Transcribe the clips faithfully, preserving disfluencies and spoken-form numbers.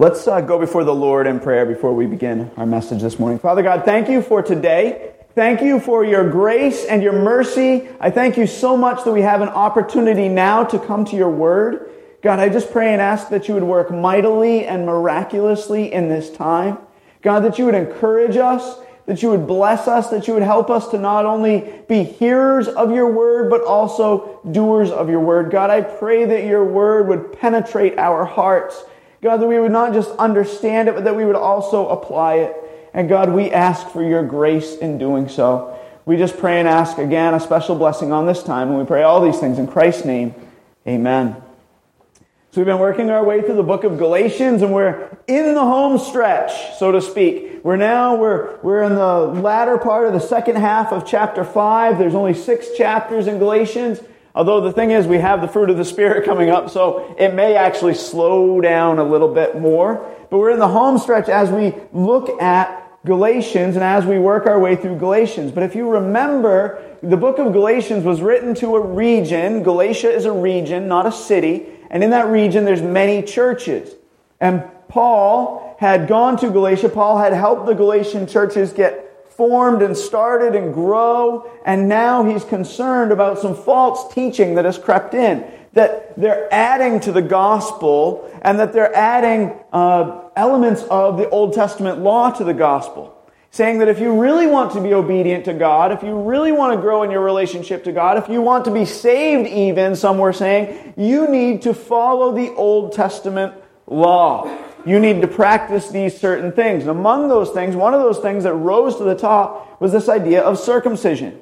Let's uh, go before the Lord in prayer before we begin our message this morning. Father God, thank you for today. Thank you for your grace and your mercy. I thank you so much that we have an opportunity now to come to your word. God, I just pray and ask that you would work mightily and miraculously in this time. God, that you would encourage us, that you would bless us, that you would help us to not only be hearers of your word, but also doers of your word. God, I pray that your word would penetrate our hearts. God, that we would not just understand it, but that we would also apply it. And God, we ask for your grace in doing so. We just pray and ask again a special blessing on this time. And we pray all these things in Christ's name. Amen. So we've been working our way through the book of Galatians, and we're in the home stretch, so to speak. We're now, we're, we're in the latter part of the second half of chapter five. There's only six chapters in Galatians. Although the thing is, we have the fruit of the Spirit coming up, so it may actually slow down a little bit more. But we're in the home stretch as we look at Galatians and as we work our way through Galatians. But if you remember, the book of Galatians was written to a region. Galatia is a region, not a city. And in that region, there's many churches. And Paul had gone to Galatia. Paul had helped the Galatian churches get formed and started and grow, and now he's concerned about some false teaching that has crept in, that they're adding to the gospel and that they're adding uh, elements of the Old Testament law to the gospel, saying that if you really want to be obedient to God, if you really want to grow in your relationship to God, if you want to be saved even, some were saying, you need to follow the Old Testament law. You need to practice these certain things. And among those things, one of those things that rose to the top was this idea of circumcision.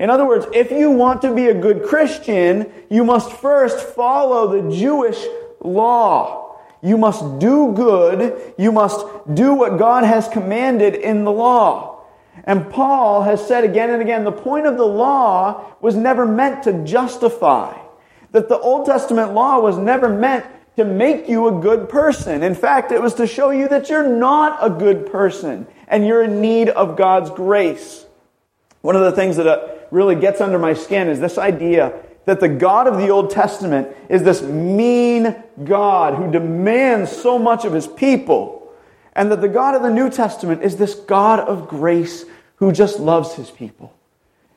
In other words, if you want to be a good Christian, you must first follow the Jewish law. You must do good. You must do what God has commanded in the law. And Paul has said again and again, the point of the law was never meant to justify. That the Old Testament law was never meant to make you a good person. In fact, it was to show you that you're not a good person and you're in need of God's grace. One of the things that really gets under my skin is this idea that the God of the Old Testament is this mean God who demands so much of his people, and that the God of the New Testament is this God of grace who just loves his people.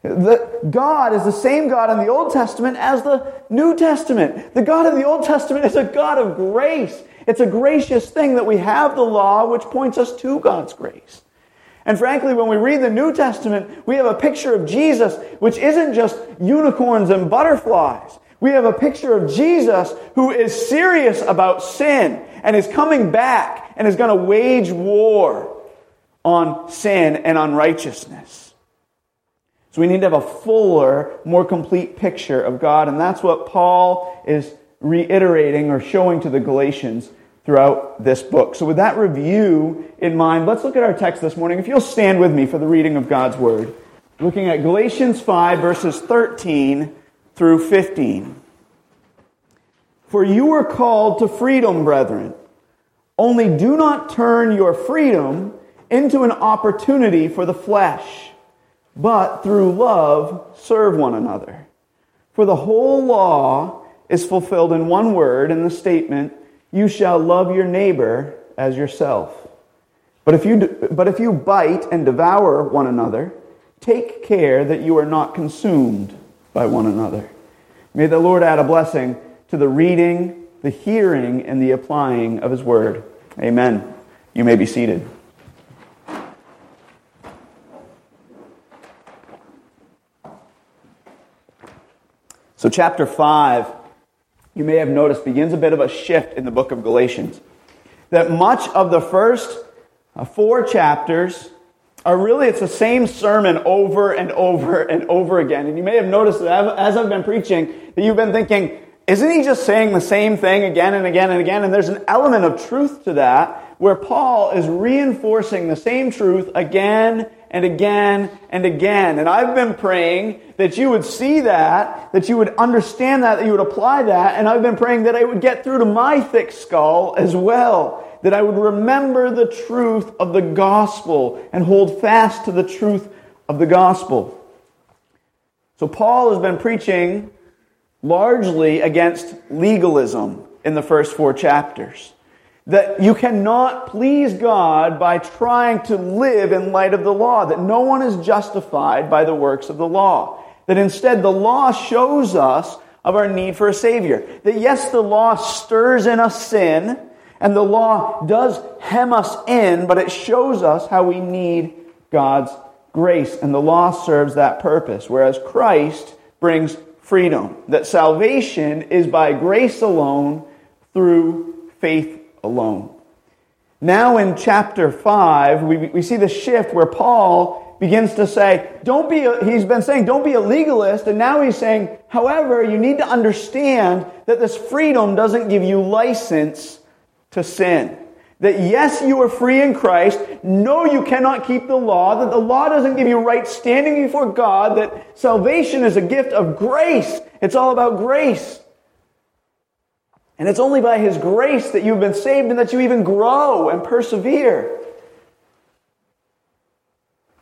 That God is the same God in the Old Testament as the New Testament. The God of the Old Testament is a God of grace. It's a gracious thing that we have the law, which points us to God's grace. And frankly, when we read the New Testament, we have a picture of Jesus, which isn't just unicorns and butterflies. We have a picture of Jesus who is serious about sin and is coming back and is going to wage war on sin and unrighteousness. So we need to have a fuller, more complete picture of God. And that's what Paul is reiterating or showing to the Galatians throughout this book. So with that review in mind, let's look at our text this morning. If you'll stand with me for the reading of God's Word. Looking at Galatians five, verses thirteen through fifteen. For you were called to freedom, brethren. Only do not turn your freedom into an opportunity for the flesh, but through love serve one another. For the whole law is fulfilled in one word, in the statement, you shall love your neighbor as yourself. But if you do, but if you bite and devour one another, take care that you are not consumed by one another. May the Lord add a blessing to the reading, the hearing, and the applying of his word. Amen. You may be seated. So chapter five, you may have noticed, begins a bit of a shift in the book of Galatians. That much of the first four chapters are really, it's the same sermon over and over and over again. And you may have noticed that as I've been preaching, that you've been thinking, isn't he just saying the same thing again and again and again? And there's an element of truth to that, where Paul is reinforcing the same truth again and again and again. And I've been praying that you would see that, that you would understand that, that you would apply that. And I've been praying that I would get through to my thick skull as well, that I would remember the truth of the gospel and hold fast to the truth of the gospel. So Paul has been preaching largely against legalism in the first four chapters. That you cannot please God by trying to live in light of the law. That no one is justified by the works of the law. That instead the law shows us of our need for a Savior. That yes, the law stirs in us sin, and the law does hem us in, but it shows us how we need God's grace, and the law serves that purpose, whereas Christ brings freedom. That salvation is by grace alone, through faith alone. Now in chapter five, we, we see the shift where Paul begins to say, don't be, a, he's been saying, don't be a legalist, and now he's saying, however, you need to understand that this freedom doesn't give you license to sin. That yes, you are free in Christ. No, you cannot keep the law. That the law doesn't give you right standing before God. That salvation is a gift of grace. It's all about grace. And it's only by His grace that you've been saved and that you even grow and persevere.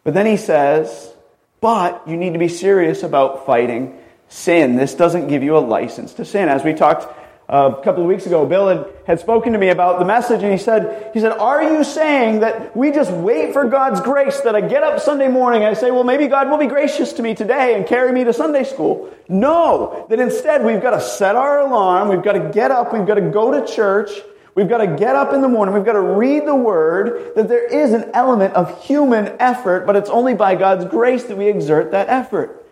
But then he says, but you need to be serious about fighting sin. This doesn't give you a license to sin. As we talked Uh, a couple of weeks ago, Bill had, had spoken to me about the message, and he said, he said, are you saying that we just wait for God's grace, that I get up Sunday morning and I say, well, maybe God will be gracious to me today and carry me to Sunday school? No, that instead we've got to set our alarm, we've got to get up, we've got to go to church, we've got to get up in the morning, we've got to read the Word, that there is an element of human effort, but it's only by God's grace that we exert that effort.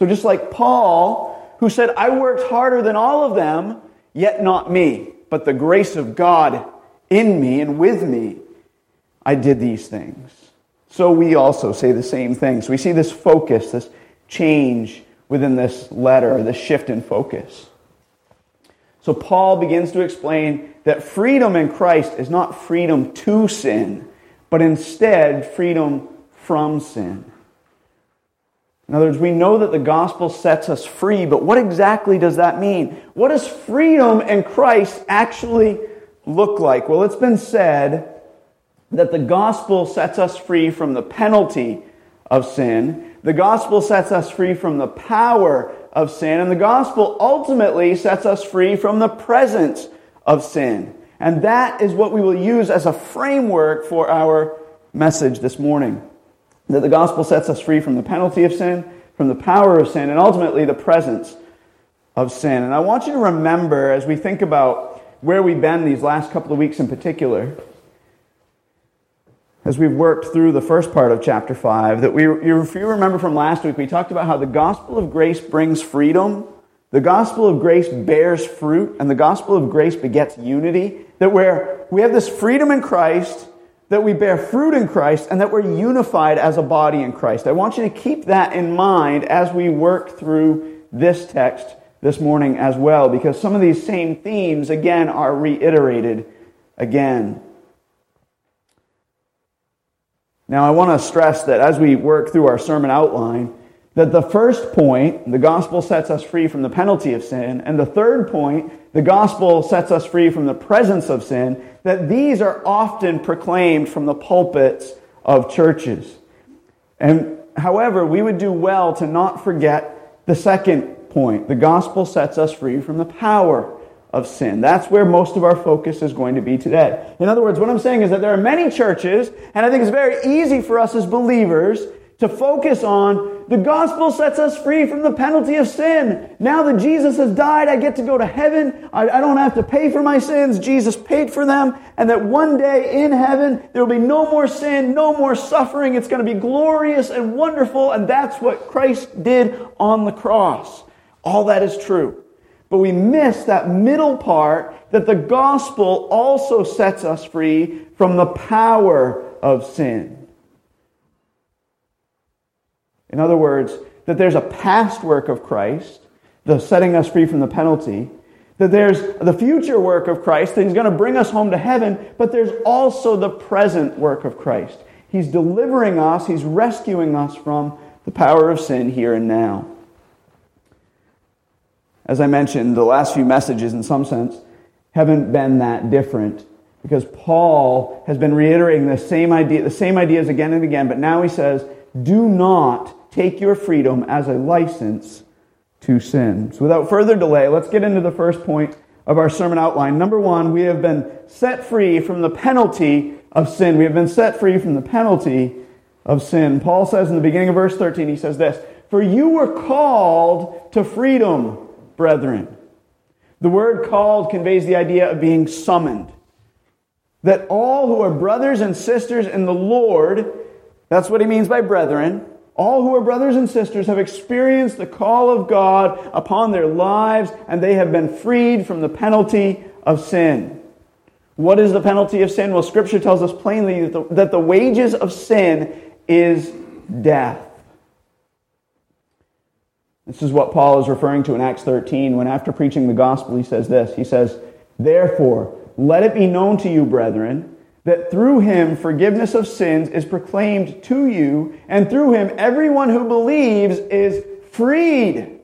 So just like Paul, who said, I worked harder than all of them, yet not me, but the grace of God in me and with me, I did these things. So we also say the same things. We see this focus, this change within this letter, this shift in focus. So Paul begins to explain that freedom in Christ is not freedom to sin, but instead freedom from sin. In other words, we know that the gospel sets us free, but what exactly does that mean? What does freedom in Christ actually look like? Well, it's been said that the gospel sets us free from the penalty of sin, the gospel sets us free from the power of sin, and the gospel ultimately sets us free from the presence of sin. And that is what we will use as a framework for our message this morning. That the gospel sets us free from the penalty of sin, from the power of sin, and ultimately the presence of sin. And I want you to remember, as we think about where we've been these last couple of weeks in particular, as we've worked through the first part of chapter five, that we, if you remember from last week, we talked about how the gospel of grace brings freedom, the gospel of grace bears fruit, and the gospel of grace begets unity. That where we have this freedom in Christ, that we bear fruit in Christ, and that we're unified as a body in Christ. I want you to keep that in mind as we work through this text this morning as well, because some of these same themes, again, are reiterated again. Now, I want to stress that as we work through our sermon outline, that the first point, the gospel sets us free from the penalty of sin, and the third point, the gospel sets us free from the presence of sin, that these are often proclaimed from the pulpits of churches. And however, we would do well to not forget the second point, the gospel sets us free from the power of sin. That's where most of our focus is going to be today. In other words, what I'm saying is that there are many churches, and I think it's very easy for us as believers to focus on the gospel sets us free from the penalty of sin. Now that Jesus has died, I get to go to heaven. I, I don't have to pay for my sins. Jesus paid for them. And that one day in heaven, there will be no more sin, no more suffering. It's going to be glorious and wonderful. And that's what Christ did on the cross. All that is true. But we miss that middle part, that the gospel also sets us free from the power of sin. In other words, that there's a past work of Christ, the setting us free from the penalty, that there's the future work of Christ, that He's going to bring us home to heaven, but there's also the present work of Christ. He's delivering us, He's rescuing us from the power of sin here and now. As I mentioned, the last few messages, in some sense, haven't been that different, because Paul has been reiterating the same idea, the same ideas again and again, but now he says, do not take your freedom as a license to sin. So without further delay, let's get into the first point of our sermon outline. Number one, we have been set free from the penalty of sin. We have been set free from the penalty of sin. Paul says in the beginning of verse thirteen, he says this, "For you were called to freedom, brethren." The word called conveys the idea of being summoned. That all who are brothers and sisters in the Lord, that's what he means by brethren, all who are brothers and sisters have experienced the call of God upon their lives, and they have been freed from the penalty of sin. What is the penalty of sin? Well, Scripture tells us plainly that the, that the wages of sin is death. This is what Paul is referring to in Acts thirteen, when after preaching the gospel, he says this. He says, "Therefore, let it be known to you, brethren, that through him forgiveness of sins is proclaimed to you, and through him everyone who believes is freed."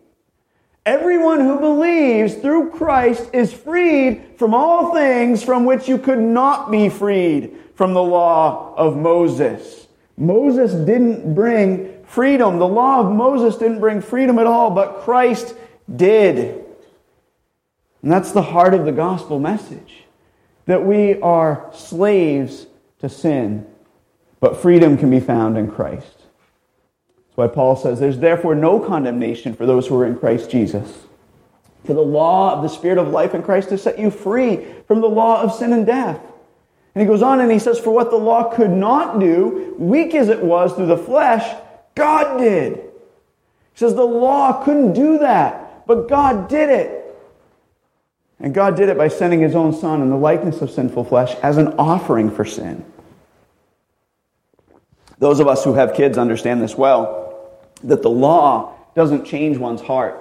Everyone who believes through Christ is freed from all things from which you could not be freed from the law of Moses. Moses didn't bring freedom. The law of Moses didn't bring freedom at all, but Christ did. And that's the heart of the gospel message, that we are slaves to sin, but freedom can be found in Christ. Why Paul says, "There's therefore no condemnation for those who are in Christ Jesus. For the law of the Spirit of life in Christ has set you free from the law of sin and death." And he goes on and he says, "For what the law could not do, weak as it was through the flesh, God did." He says the law couldn't do that, but God did it. And God did it by sending His own Son in the likeness of sinful flesh as an offering for sin. Those of us who have kids understand this well, that the law doesn't change one's heart.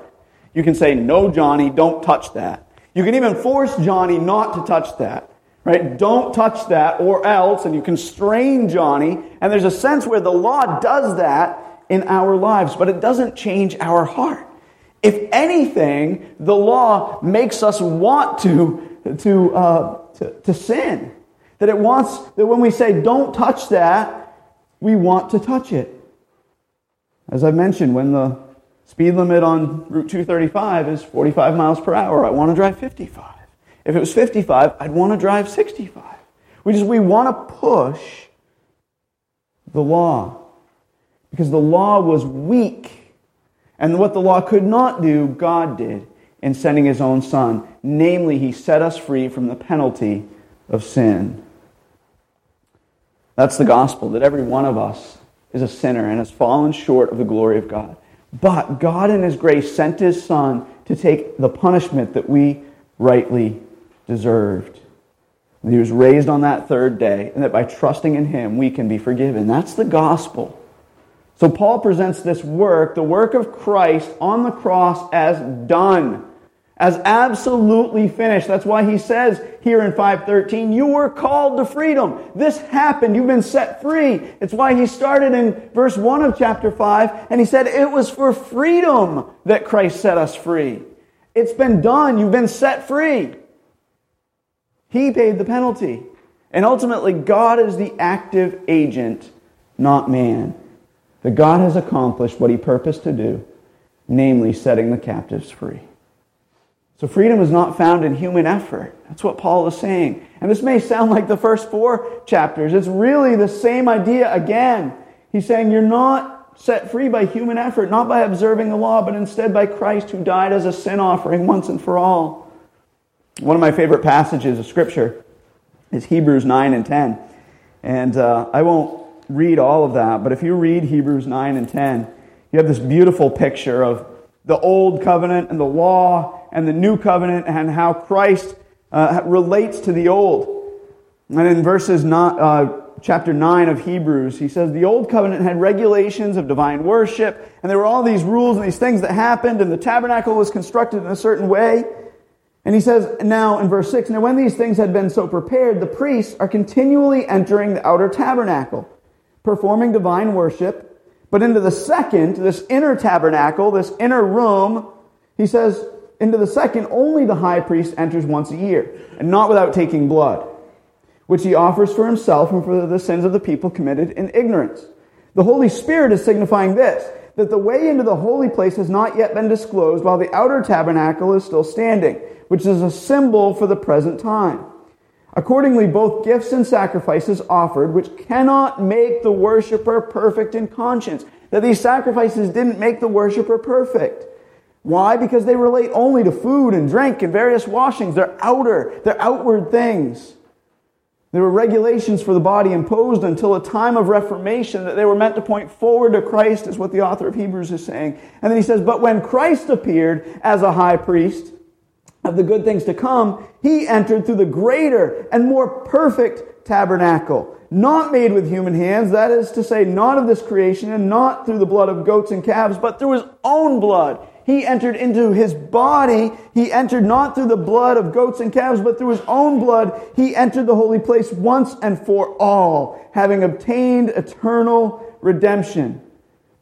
You can say, "No, Johnny, don't touch that." You can even force Johnny not to touch that. Right? Don't touch that or else, and you constrain Johnny. And there's a sense where the law does that in our lives, but it doesn't change our heart. If anything, the law makes us want to, to, uh, to, to sin. That it wants, that when we say, "Don't touch that," we want to touch it. As I mentioned, when the speed limit on Route two thirty-five is forty-five miles per hour, I want to drive fifty-five. If it was fifty-five, I'd want to drive sixty-five. We just we want to push the law, because the law was weak, and what the law could not do, God did in sending His own Son. Namely, He set us free from the penalty of sin. That's the gospel, that every one of us is a sinner and has fallen short of the glory of God. But God in His grace sent His Son to take the punishment that we rightly deserved. And He was raised on that third day, and that by trusting in Him we can be forgiven. That's the gospel. So Paul presents this work, the work of Christ on the cross, as done, as absolutely finished. That's why he says here in five thirteen, "You were called to freedom." This happened. You've been set free. It's why he started in verse one of chapter five, and he said, "It was for freedom that Christ set us free." It's been done. You've been set free. He paid the penalty. And ultimately, God is the active agent, not man. That God has accomplished what He purposed to do, namely setting the captives free. So freedom is not found in human effort. That's what Paul is saying. And this may sound like the first four chapters. It's really the same idea again. He's saying you're not set free by human effort, not by observing the law, but instead by Christ, who died as a sin offering once and for all. One of my favorite passages of Scripture is Hebrews nine and ten. And uh, I won't read all of that, but if you read Hebrews nine and ten, you have this beautiful picture of the old covenant and the law and the new covenant, and how Christ uh, relates to the old. And in verses not, uh, chapter nine of Hebrews, he says, "The old covenant had regulations of divine worship, and there were all these rules and these things that happened, and the tabernacle was constructed in a certain way." And he says now in verse six, "Now when these things had been so prepared, the priests are continually entering the outer tabernacle, performing divine worship. But into the second, this inner tabernacle, this inner room," he says, "into the second, only the high priest enters once a year, and not without taking blood, which he offers for himself and for the sins of the people committed in ignorance. The Holy Spirit is signifying this, that the way into the holy place has not yet been disclosed while the outer tabernacle is still standing, which is a symbol for the present time. Accordingly, both gifts and sacrifices offered, which cannot make the worshiper perfect in conscience. That these sacrifices didn't make the worshiper perfect. Why? Because they relate only to food and drink and various washings. They're outer, they're outward things. There were regulations for the body imposed until a time of reformation that they were meant to point forward to Christ, is what the author of Hebrews is saying. And then he says, but when Christ appeared as a high priest of the good things to come, he entered through the greater and more perfect tabernacle, not made with human hands, that is to say, not of this creation, and not through the blood of goats and calves, but through his own blood. He entered into his body. He entered not through the blood of goats and calves, but through his own blood. He entered the holy place once and for all, having obtained eternal redemption.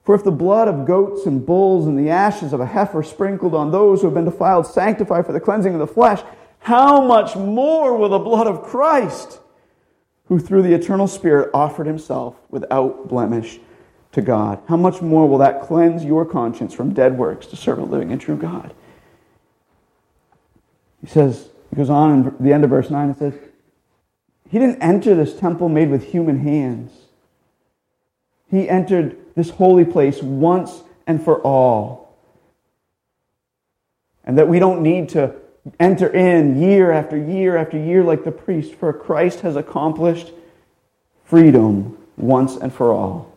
For if the blood of goats and bulls and the ashes of a heifer sprinkled on those who have been defiled sanctify for the cleansing of the flesh, how much more will the blood of Christ, who through the eternal Spirit offered himself without blemish to God? How much more will that cleanse your conscience from dead works to serve a living and true God? He says, he goes on in the end of verse nine, it says, he didn't enter this temple made with human hands. He entered this holy place once and for all. And that we don't need to enter in year after year after year like the priest, for Christ has accomplished freedom once and for all.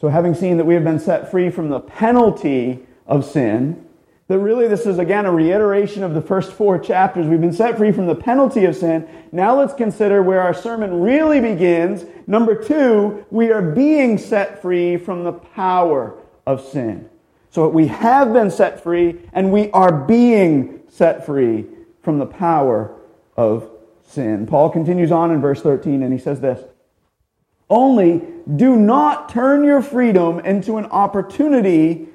So having seen that we have been set free from the penalty of sin, that really this is again a reiteration of the first four chapters. We've been set free from the penalty of sin. Now let's consider where our sermon really begins. Number two, we are being set free from the power of sin. So we have been set free and we are being set free from the power of sin. Paul continues on in verse thirteen and he says this, only do not turn your freedom into an opportunity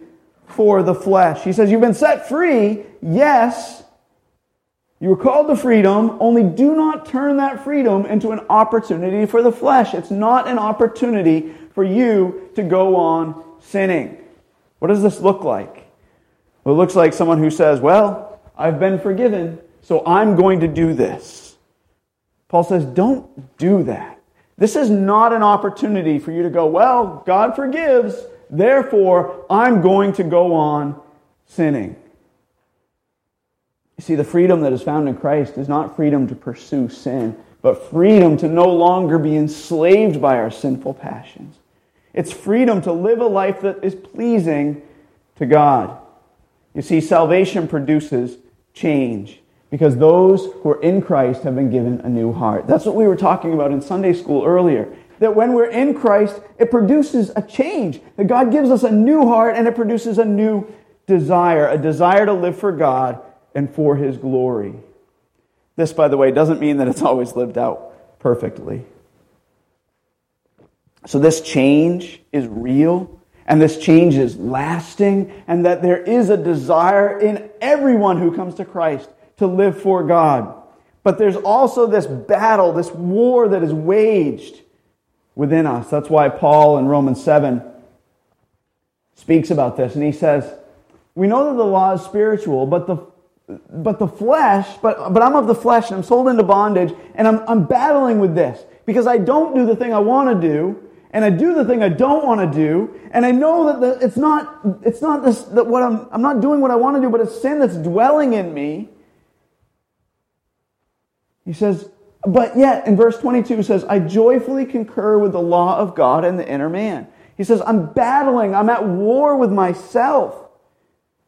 for the flesh. He says, you've been set free, yes. You were called to freedom, only do not turn that freedom into an opportunity for the flesh. It's not an opportunity for you to go on sinning. What does this look like? Well, it looks like someone who says, well, I've been forgiven, so I'm going to do this. Paul says, don't do that. This is not an opportunity for you to go, well, God forgives, therefore, I'm going to go on sinning. You see, the freedom that is found in Christ is not freedom to pursue sin, but freedom to no longer be enslaved by our sinful passions. It's freedom to live a life that is pleasing to God. You see, salvation produces change because those who are in Christ have been given a new heart. That's what we were talking about in Sunday school earlier. That when we're in Christ, it produces a change. That God gives us a new heart and it produces a new desire, a desire to live for God and for His glory. This, by the way, doesn't mean that it's always lived out perfectly. So this change is real, and this change is lasting, and that there is a desire in everyone who comes to Christ to live for God. But there's also this battle, this war that is waged within us. That's why Paul in Romans seven speaks about this. And he says, we know that the law is spiritual, but the but the flesh, but, but I'm of the flesh and I'm sold into bondage and I'm, I'm battling with this because I don't do the thing I want to do and I do the thing I don't want to do and I know that the, it's not it's not this that what I'm I'm not doing what I want to do, but it's sin that's dwelling in me. He says, but yet, in verse twenty-two, it says, I joyfully concur with the law of God and the inner man. He says, I'm battling, I'm at war with myself,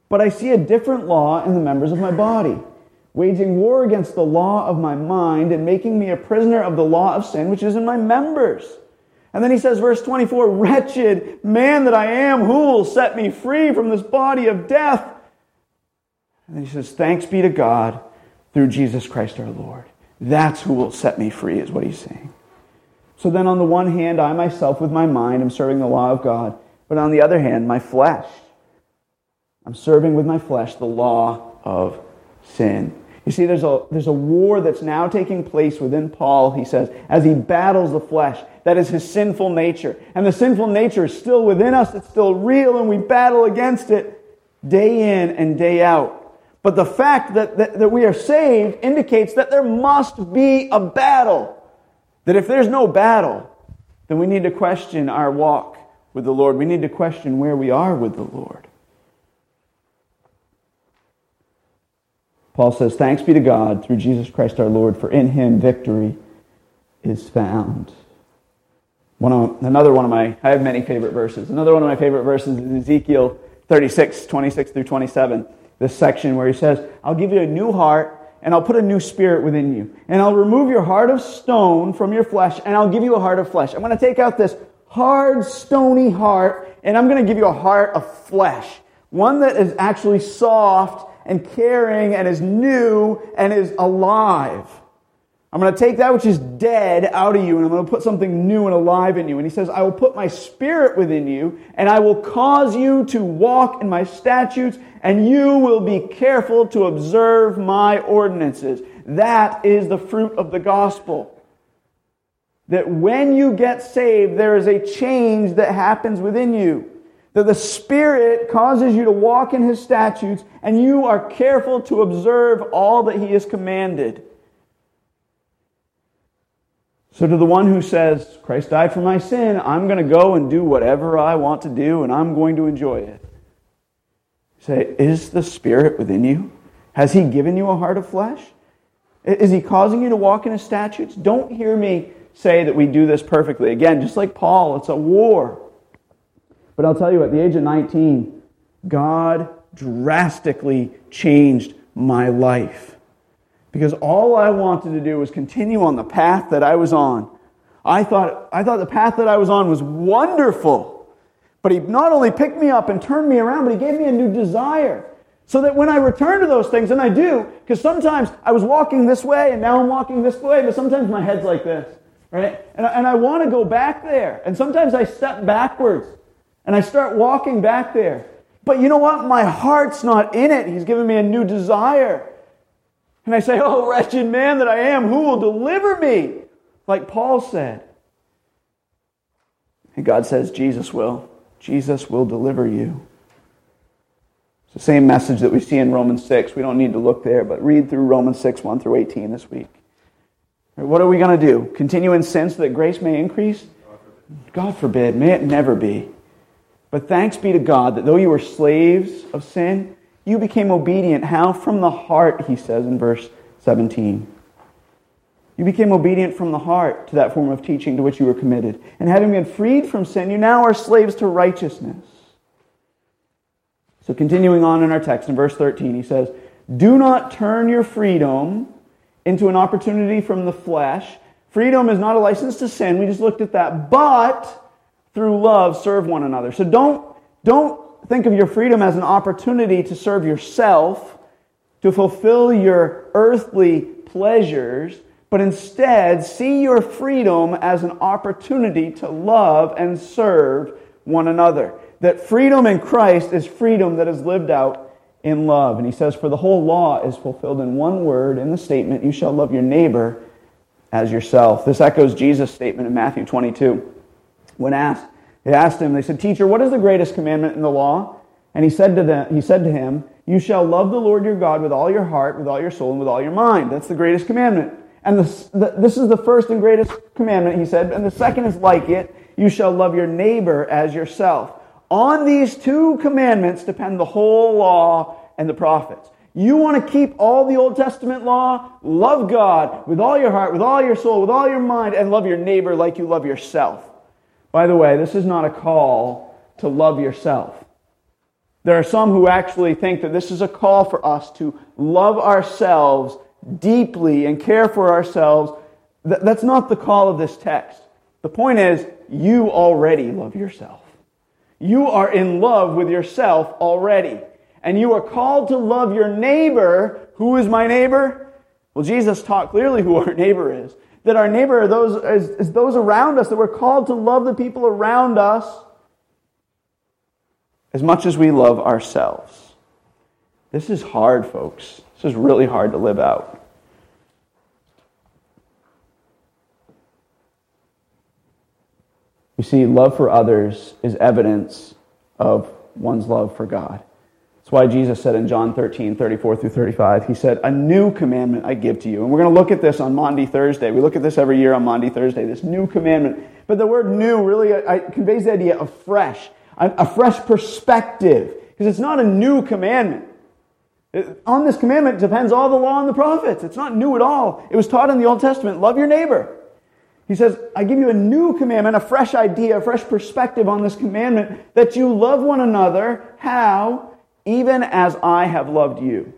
but I see a different law in the members of my body, waging war against the law of my mind and making me a prisoner of the law of sin, which is in my members. And then he says, verse twenty-four, wretched man that I am, who will set me free from this body of death? And then he says, thanks be to God through Jesus Christ our Lord. That's who will set me free, is what he's saying. So then on the one hand, I myself with my mind am serving the law of God, but on the other hand, my flesh. I'm serving with my flesh the law of sin. You see, there's a, there's a war that's now taking place within Paul, he says, as he battles the flesh. That is his sinful nature. And the sinful nature is still within us, it's still real, and we battle against it day in and day out. But the fact that, that, that we are saved indicates that there must be a battle. That if there's no battle, then we need to question our walk with the Lord. We need to question where we are with the Lord. Paul says, "Thanks be to God through Jesus Christ our Lord, for in Him victory is found." One of, another one of my, I have many favorite verses. Another one of my favorite verses is Ezekiel thirty-six, twenty-six through twenty-seven. This section where he says, "I'll give you a new heart, and I'll put a new spirit within you. And I'll remove your heart of stone from your flesh, and I'll give you a heart of flesh." I'm going to take out this hard, stony heart, and I'm going to give you a heart of flesh. One that is actually soft and caring and is new and is alive. I'm going to take that which is dead out of you, and I'm going to put something new and alive in you. And he says, "I will put my spirit within you, and I will cause you to walk in my statutes, and you will be careful to observe my ordinances." That is the fruit of the gospel. That when you get saved, there is a change that happens within you. That the Spirit causes you to walk in His statutes, and you are careful to observe all that He has commanded. So to the one who says, "Christ died for my sin, I'm going to go and do whatever I want to do, and I'm going to enjoy it," say, is the Spirit within you? Has He given you a heart of flesh? Is He causing you to walk in His statutes? Don't hear me say that we do this perfectly. Again, just like Paul, it's a war. But I'll tell you, at the age of nineteen, God drastically changed my life. Because all I wanted to do was continue on the path that I was on. I thought, I thought the path that I was on was wonderful. But He not only picked me up and turned me around, but He gave me a new desire. So that when I return to those things, and I do, because sometimes I was walking this way, and now I'm walking this way, but sometimes my head's like this, right? And I, and I want to go back there. And sometimes I step backwards, and I start walking back there. But you know what? My heart's not in it. He's given me a new desire. And I say, "Oh, wretched man that I am, who will deliver me?" Like Paul said. And God says, Jesus will. Jesus will deliver you. It's the same message that we see in Romans six. We don't need to look there, but read through Romans six, one through eighteen this week. What are we going to do? Continue in sin so that grace may increase? God forbid. May it never be. But thanks be to God that though you were slaves of sin, you became obedient. How? From the heart, he says in verse seventeen. You became obedient from the heart to that form of teaching to which you were committed. And having been freed from sin, you now are slaves to righteousness. So continuing on in our text, in verse thirteen, he says, "Do not turn your freedom into an opportunity from the flesh." Freedom is not a license to sin. We just looked at that. But through love, serve one another. So don't, don't, think of your freedom as an opportunity to serve yourself, to fulfill your earthly pleasures, but instead see your freedom as an opportunity to love and serve one another. That freedom in Christ is freedom that is lived out in love. And he says, "For the whole law is fulfilled in one word, in the statement, you shall love your neighbor as yourself." This echoes Jesus' statement in Matthew twenty-two. When asked, They asked him, they said, "Teacher, what is the greatest commandment in the law?" And he said to them, he said to him, "You shall love the Lord your God with all your heart, with all your soul, and with all your mind." That's the greatest commandment. And this, the, this is the first and greatest commandment, he said. And the second is like it. "You shall love your neighbor as yourself." On these two commandments depend the whole law and the prophets. You want to keep all the Old Testament law? Love God with all your heart, with all your soul, with all your mind, and love your neighbor like you love yourself. By the way, this is not a call to love yourself. There are some who actually think that this is a call for us to love ourselves deeply and care for ourselves. That's not the call of this text. The point is, you already love yourself. You are in love with yourself already. And you are called to love your neighbor. Who is my neighbor? Well, Jesus taught clearly who our neighbor is. That our neighbor are those, is, is those around us, that we're called to love the people around us as much as we love ourselves. This is hard, folks. This is really hard to live out. You see, love for others is evidence of one's love for God. That's why Jesus said in John thirteen, thirty-four through thirty-five, he said, a new commandment I give to you. And we're going to look at this on Maundy Thursday. We look at this every year on Maundy Thursday, this new commandment. But the word new really I, I, conveys the idea of fresh, a, a fresh perspective. Because it's not a new commandment. It, on this commandment depends all the law and the prophets. It's not new at all. It was taught in the Old Testament, love your neighbor. He says, I give you a new commandment, a fresh idea, a fresh perspective on this commandment, that you love one another. How? Even as I have loved you,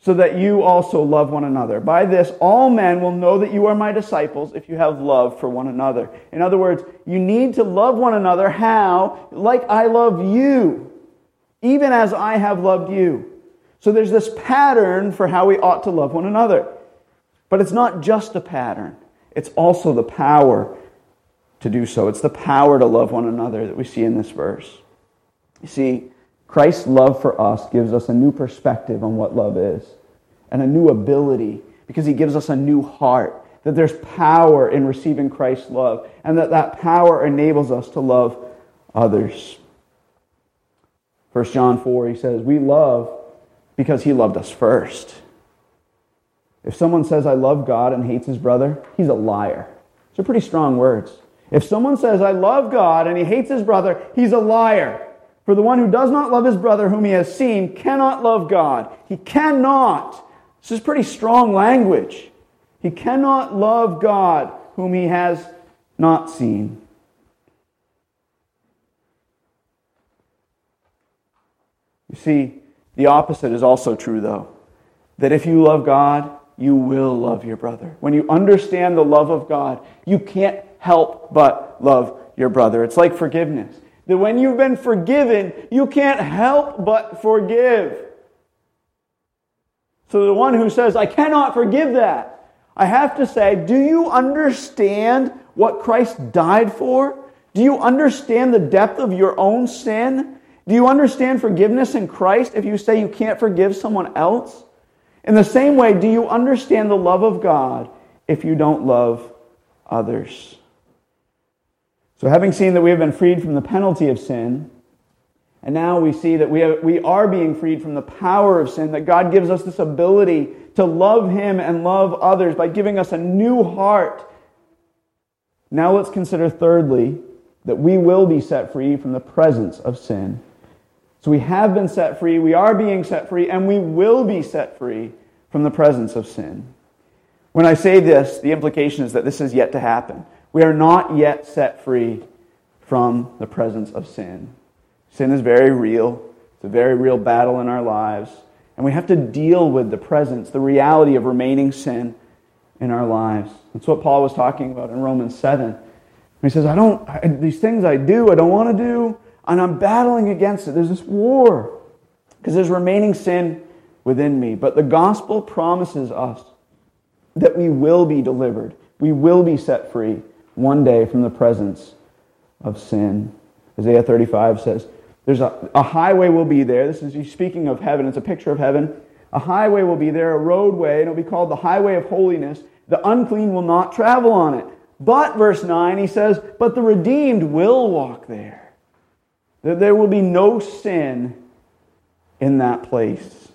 so that you also love one another. By this, all men will know that you are my disciples if you have love for one another. In other words, you need to love one another. How? Like I love you, even as I have loved you. So there's this pattern for how we ought to love one another. But it's not just a pattern. It's also the power to do so. It's the power to love one another that we see in this verse. You see, Christ's love for us gives us a new perspective on what love is and a new ability, because he gives us a new heart, that there's power in receiving Christ's love, and that that power enables us to love others. First John four, he says, we love because he loved us first. If someone says, I love God and hates his brother, he's a liar. Those are pretty strong words. If someone says, I love God and he hates his brother, he's a liar. For the one who does not love his brother whom he has seen cannot love God. He cannot. This is pretty strong language. He cannot love God whom he has not seen. You see, the opposite is also true, though. That if you love God, you will love your brother. When you understand the love of God, you can't help but love your brother. It's like forgiveness. That when you've been forgiven, you can't help but forgive. So the one who says, I cannot forgive that, I have to say, do you understand what Christ died for? Do you understand the depth of your own sin? Do you understand forgiveness in Christ if you say you can't forgive someone else? In the same way, do you understand the love of God if you don't love others? So having seen that we have been freed from the penalty of sin, and now we see that we have, we are being freed from the power of sin, that God gives us this ability to love Him and love others by giving us a new heart. Now let's consider, thirdly, that we will be set free from the presence of sin. So we have been set free, we are being set free, and we will be set free from the presence of sin. When I say this, the implication is that this is yet to happen. We are not yet set free from the presence of sin. Sin is very real. It's a very real battle in our lives. And we have to deal with the presence, the reality of remaining sin in our lives. That's what Paul was talking about in Romans seven. He says, I don't, I, these things I do, I don't want to do. And I'm battling against it. There's this war because there's remaining sin within me. But the gospel promises us that we will be delivered. We will be set free one day from the presence of sin. Isaiah thirty-five says, there's a, a highway will be there. This is he's speaking of heaven. It's a picture of heaven. A highway will be there, a roadway, and it'll be called the highway of holiness. The unclean will not travel on it. But, verse nine, he says, but the redeemed will walk there. That there will be no sin in that place.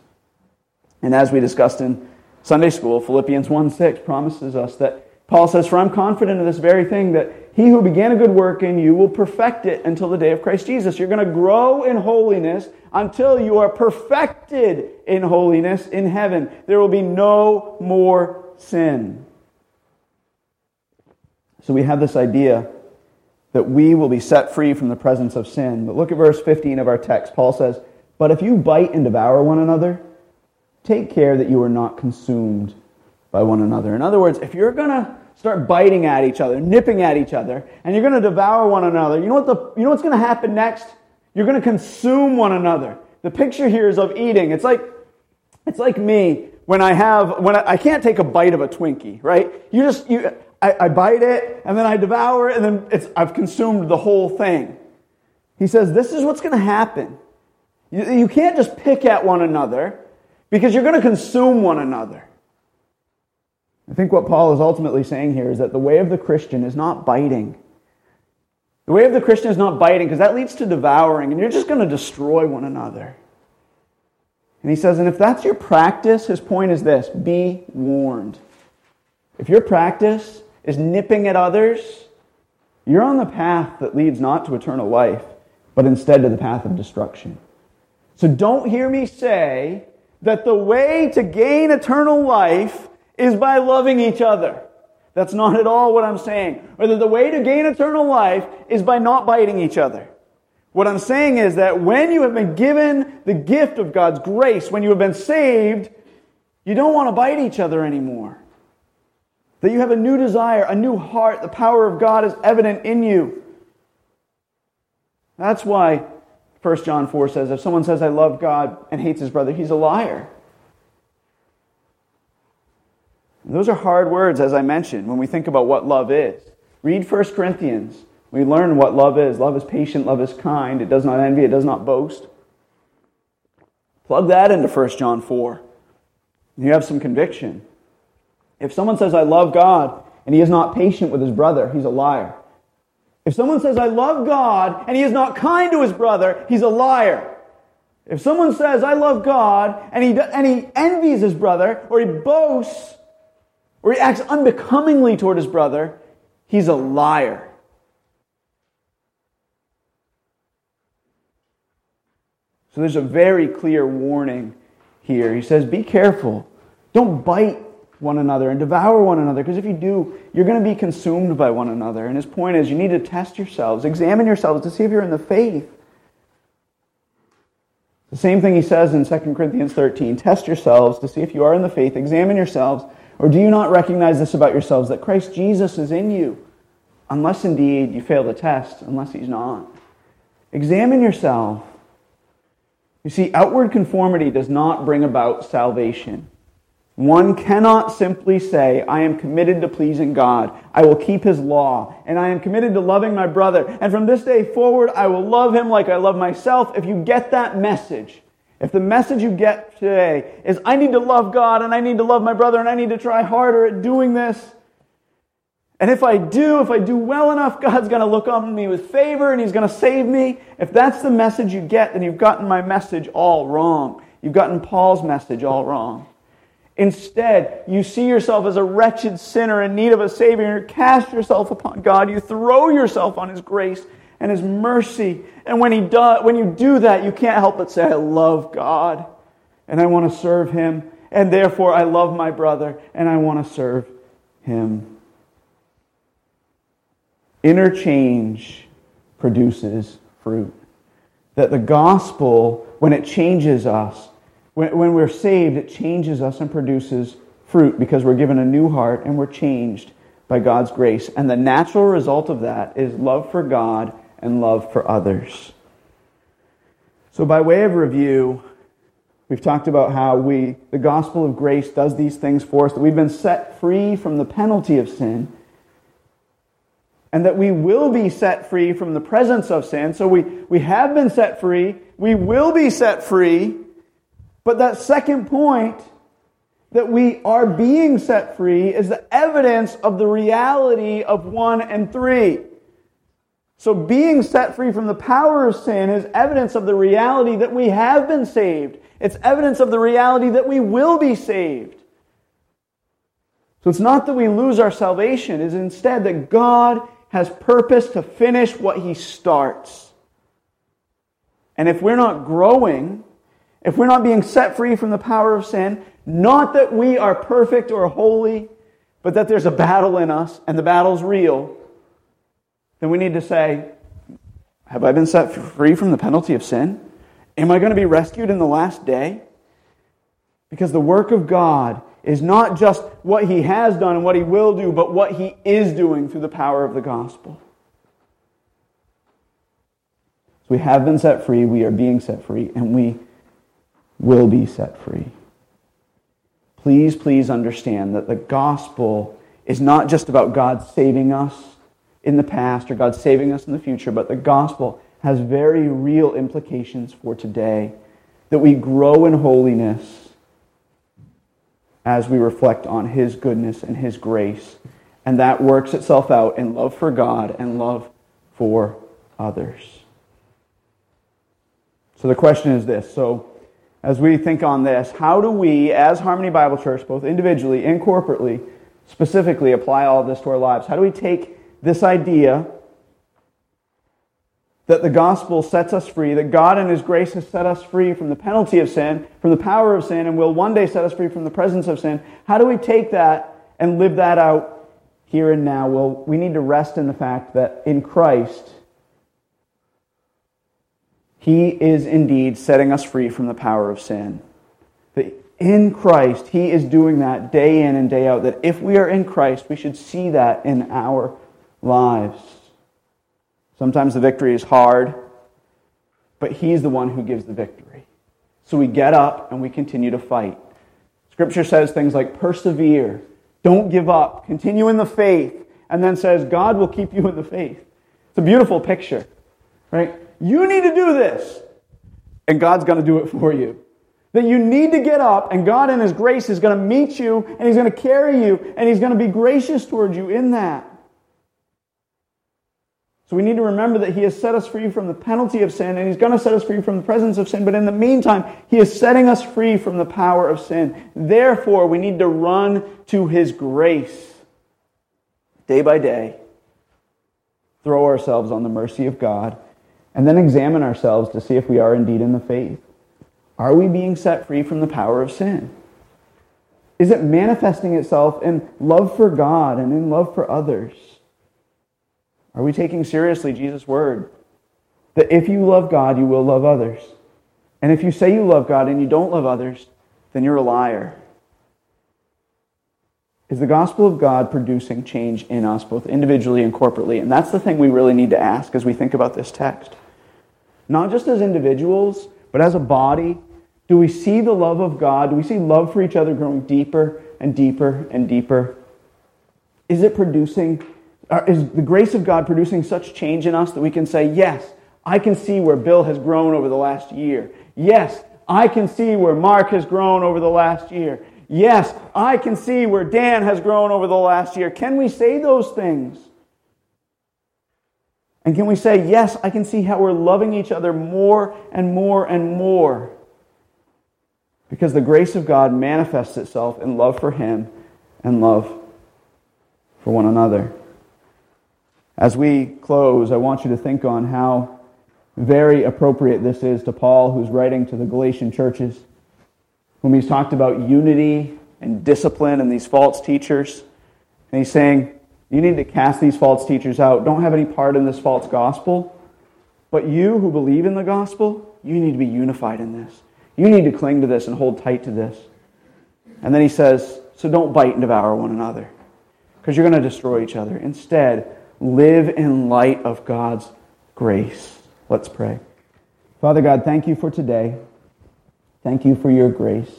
And as we discussed in Sunday school, Philippians one six promises us that Paul says, for I'm confident of this very thing, that he who began a good work in you will perfect it until the day of Christ Jesus. You're going to grow in holiness until you are perfected in holiness in heaven. There will be no more sin. So we have this idea that we will be set free from the presence of sin. But look at verse fifteen of our text. Paul says, but if you bite and devour one another, take care that you are not consumed by one another. In other words, if you're going to start biting at each other, nipping at each other, and you're going to devour one another, you know what the you know what's going to happen next? You're going to consume one another. The picture here is of eating. It's like it's like me when I have when I, I can't take a bite of a Twinkie, right? You just you I bite it, and then I devour it, and then it's, I've consumed the whole thing. He says, this is what's going to happen. You, you can't just pick at one another, because you're going to consume one another. I think what Paul is ultimately saying here is that the way of the Christian is not biting. The way of the Christian is not biting, because that leads to devouring, and you're just going to destroy one another. And he says, and if that's your practice, his point is this, be warned. If your practice is nipping at others, you're on the path that leads not to eternal life, but instead to the path of destruction. So don't hear me say that the way to gain eternal life is by loving each other. That's not at all what I'm saying. Or that the way to gain eternal life is by not biting each other. What I'm saying is that when you have been given the gift of God's grace, when you have been saved, you don't want to bite each other anymore. That you have a new desire, a new heart, the power of God is evident in you. That's why First John four says, if someone says, I love God and hates his brother, he's a liar. And those are hard words, as I mentioned, when we think about what love is. Read First Corinthians. We learn what love is. Love is patient, love is kind, it does not envy, it does not boast. Plug that into First John four. You have some conviction. If someone says, I love God, and he is not patient with his brother, he's a liar. If someone says, I love God, and he is not kind to his brother, he's a liar. If someone says, I love God, and he, and he envies his brother, or he boasts, or he acts unbecomingly toward his brother, he's a liar. So there's a very clear warning here. He says, be careful. Don't bite one another and devour one another, because if you do, you're going to be consumed by one another. And his point is, you need to test yourselves, examine yourselves to see if you're in the faith. The same thing he says in Second Corinthians thirteen, test yourselves to see if you are in the faith, examine yourselves, or do you not recognize this about yourselves, that Christ Jesus is in you, unless indeed you fail the test, unless he's not. Examine yourself. You see, outward conformity does not bring about salvation. One cannot simply say, I am committed to pleasing God, I will keep his law, and I am committed to loving my brother, and from this day forward I will love him like I love myself. If you get that message, if the message you get today is, I need to love God, and I need to love my brother, and I need to try harder at doing this, and if I do, if I do well enough, God's going to look on me with favor and he's going to save me. If that's the message you get, then you've gotten my message all wrong. You've gotten Paul's message all wrong. Instead, you see yourself as a wretched sinner in need of a Savior. You cast yourself upon God. You throw yourself on his grace and his mercy. And when, he does, when you do that, you can't help but say, I love God and I want to serve him. And therefore, I love my brother and I want to serve him. Interchange produces fruit. That the gospel, when it changes us, when, when we're saved, it changes us and produces fruit because we're given a new heart and we're changed by God's grace. And the natural result of that is love for God and love for others. So by way of review, we've talked about how we, the gospel of grace does these things for us, that we've been set free from the penalty of sin, and that we will be set free from the presence of sin. So we, we have been set free. We will be set free. But that second point, that we are being set free, is the evidence of the reality of one and three. So being set free from the power of sin is evidence of the reality that we have been saved. It's evidence of the reality that we will be saved. So it's not that we lose our salvation. It's instead that God has purpose to finish what he starts. And if we're not growing, if we're not being set free from the power of sin, not that we are perfect or holy, but that there's a battle in us, and the battle's real, then we need to say, have I been set free from the penalty of sin? Am I going to be rescued in the last day? Because the work of God is not just what he has done and what he will do, but what he is doing through the power of the gospel. So we have been set free, we are being set free, and we will be set free. Please, please understand that the gospel is not just about God saving us in the past or God saving us in the future, but the gospel has very real implications for today, that we grow in holiness as we reflect on his goodness and his grace. And that works itself out in love for God and love for others. So the question is this. So as we think on this, how do we, as Harmony Bible Church, both individually and corporately, specifically apply all this to our lives? How do we take this idea that the gospel sets us free, that God in His grace has set us free from the penalty of sin, from the power of sin, and will one day set us free from the presence of sin? How do we take that and live that out here and now? Well, we need to rest in the fact that in Christ, He is indeed setting us free from the power of sin. That in Christ, He is doing that day in and day out, that if we are in Christ, we should see that in our lives. Sometimes the victory is hard, but He's the one who gives the victory. So we get up and we continue to fight. Scripture says things like, persevere, don't give up, continue in the faith, and then says, God will keep you in the faith. It's a beautiful picture, right? You need to do this, and God's going to do it for you. That you need to get up, and God in His grace is going to meet you, and He's going to carry you, and He's going to be gracious towards you in that. So we need to remember that He has set us free from the penalty of sin, and He's going to set us free from the presence of sin, but in the meantime, He is setting us free from the power of sin. Therefore, we need to run to His grace day by day, throw ourselves on the mercy of God, and then examine ourselves to see if we are indeed in the faith. Are we being set free from the power of sin? Is it manifesting itself in love for God and in love for others? Are we taking seriously Jesus' word? That if you love God, you will love others. And if you say you love God and you don't love others, then you're a liar. Is the gospel of God producing change in us, both individually and corporately? And that's the thing we really need to ask as we think about this text. Not just as individuals, but as a body. Do we see the love of God? Do we see love for each other growing deeper and deeper and deeper? Is it producing change? Is the grace of God producing such change in us that we can say, yes, I can see where Bill has grown over the last year. Yes, I can see where Mark has grown over the last year. Yes, I can see where Dan has grown over the last year. Can we say those things? And can we say, yes, I can see how we're loving each other more and more and more? Because the grace of God manifests itself in love for Him and love for one another. As we close, I want you to think on how very appropriate this is to Paul, who's writing to the Galatian churches, whom he's talked about unity and discipline and these false teachers. And he's saying, you need to cast these false teachers out. Don't have any part in this false gospel. But you who believe in the gospel, you need to be unified in this. You need to cling to this and hold tight to this. And then he says, so don't bite and devour one another, because you're going to destroy each other. Instead, live in light of God's grace. Let's pray. Father God, thank You for today. Thank You for Your grace.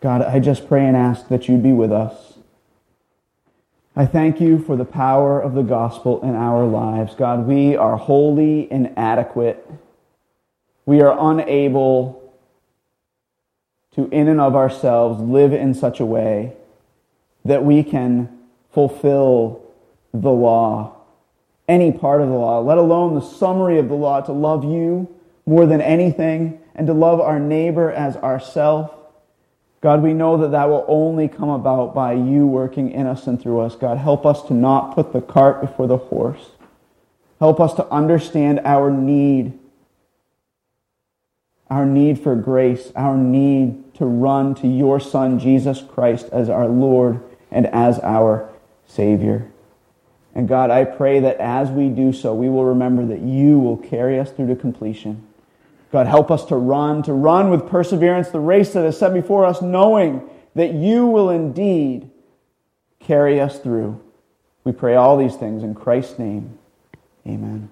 God, I just pray and ask that You'd be with us. I thank You for the power of the gospel in our lives. God, we are wholly inadequate. We are unable to, in and of ourselves, live in such a way that we can fulfill the law, any part of the law, let alone the summary of the law, to love You more than anything and to love our neighbor as ourself. God, we know that that will only come about by You working in us and through us. God, help us to not put the cart before the horse. Help us to understand our need, our need for grace, our need to run to Your Son, Jesus Christ, as our Lord and as our Savior. And God, I pray that as we do so, we will remember that You will carry us through to completion. God, help us to run, to run with perseverance the race that is set before us, knowing that You will indeed carry us through. We pray all these things in Christ's name. Amen.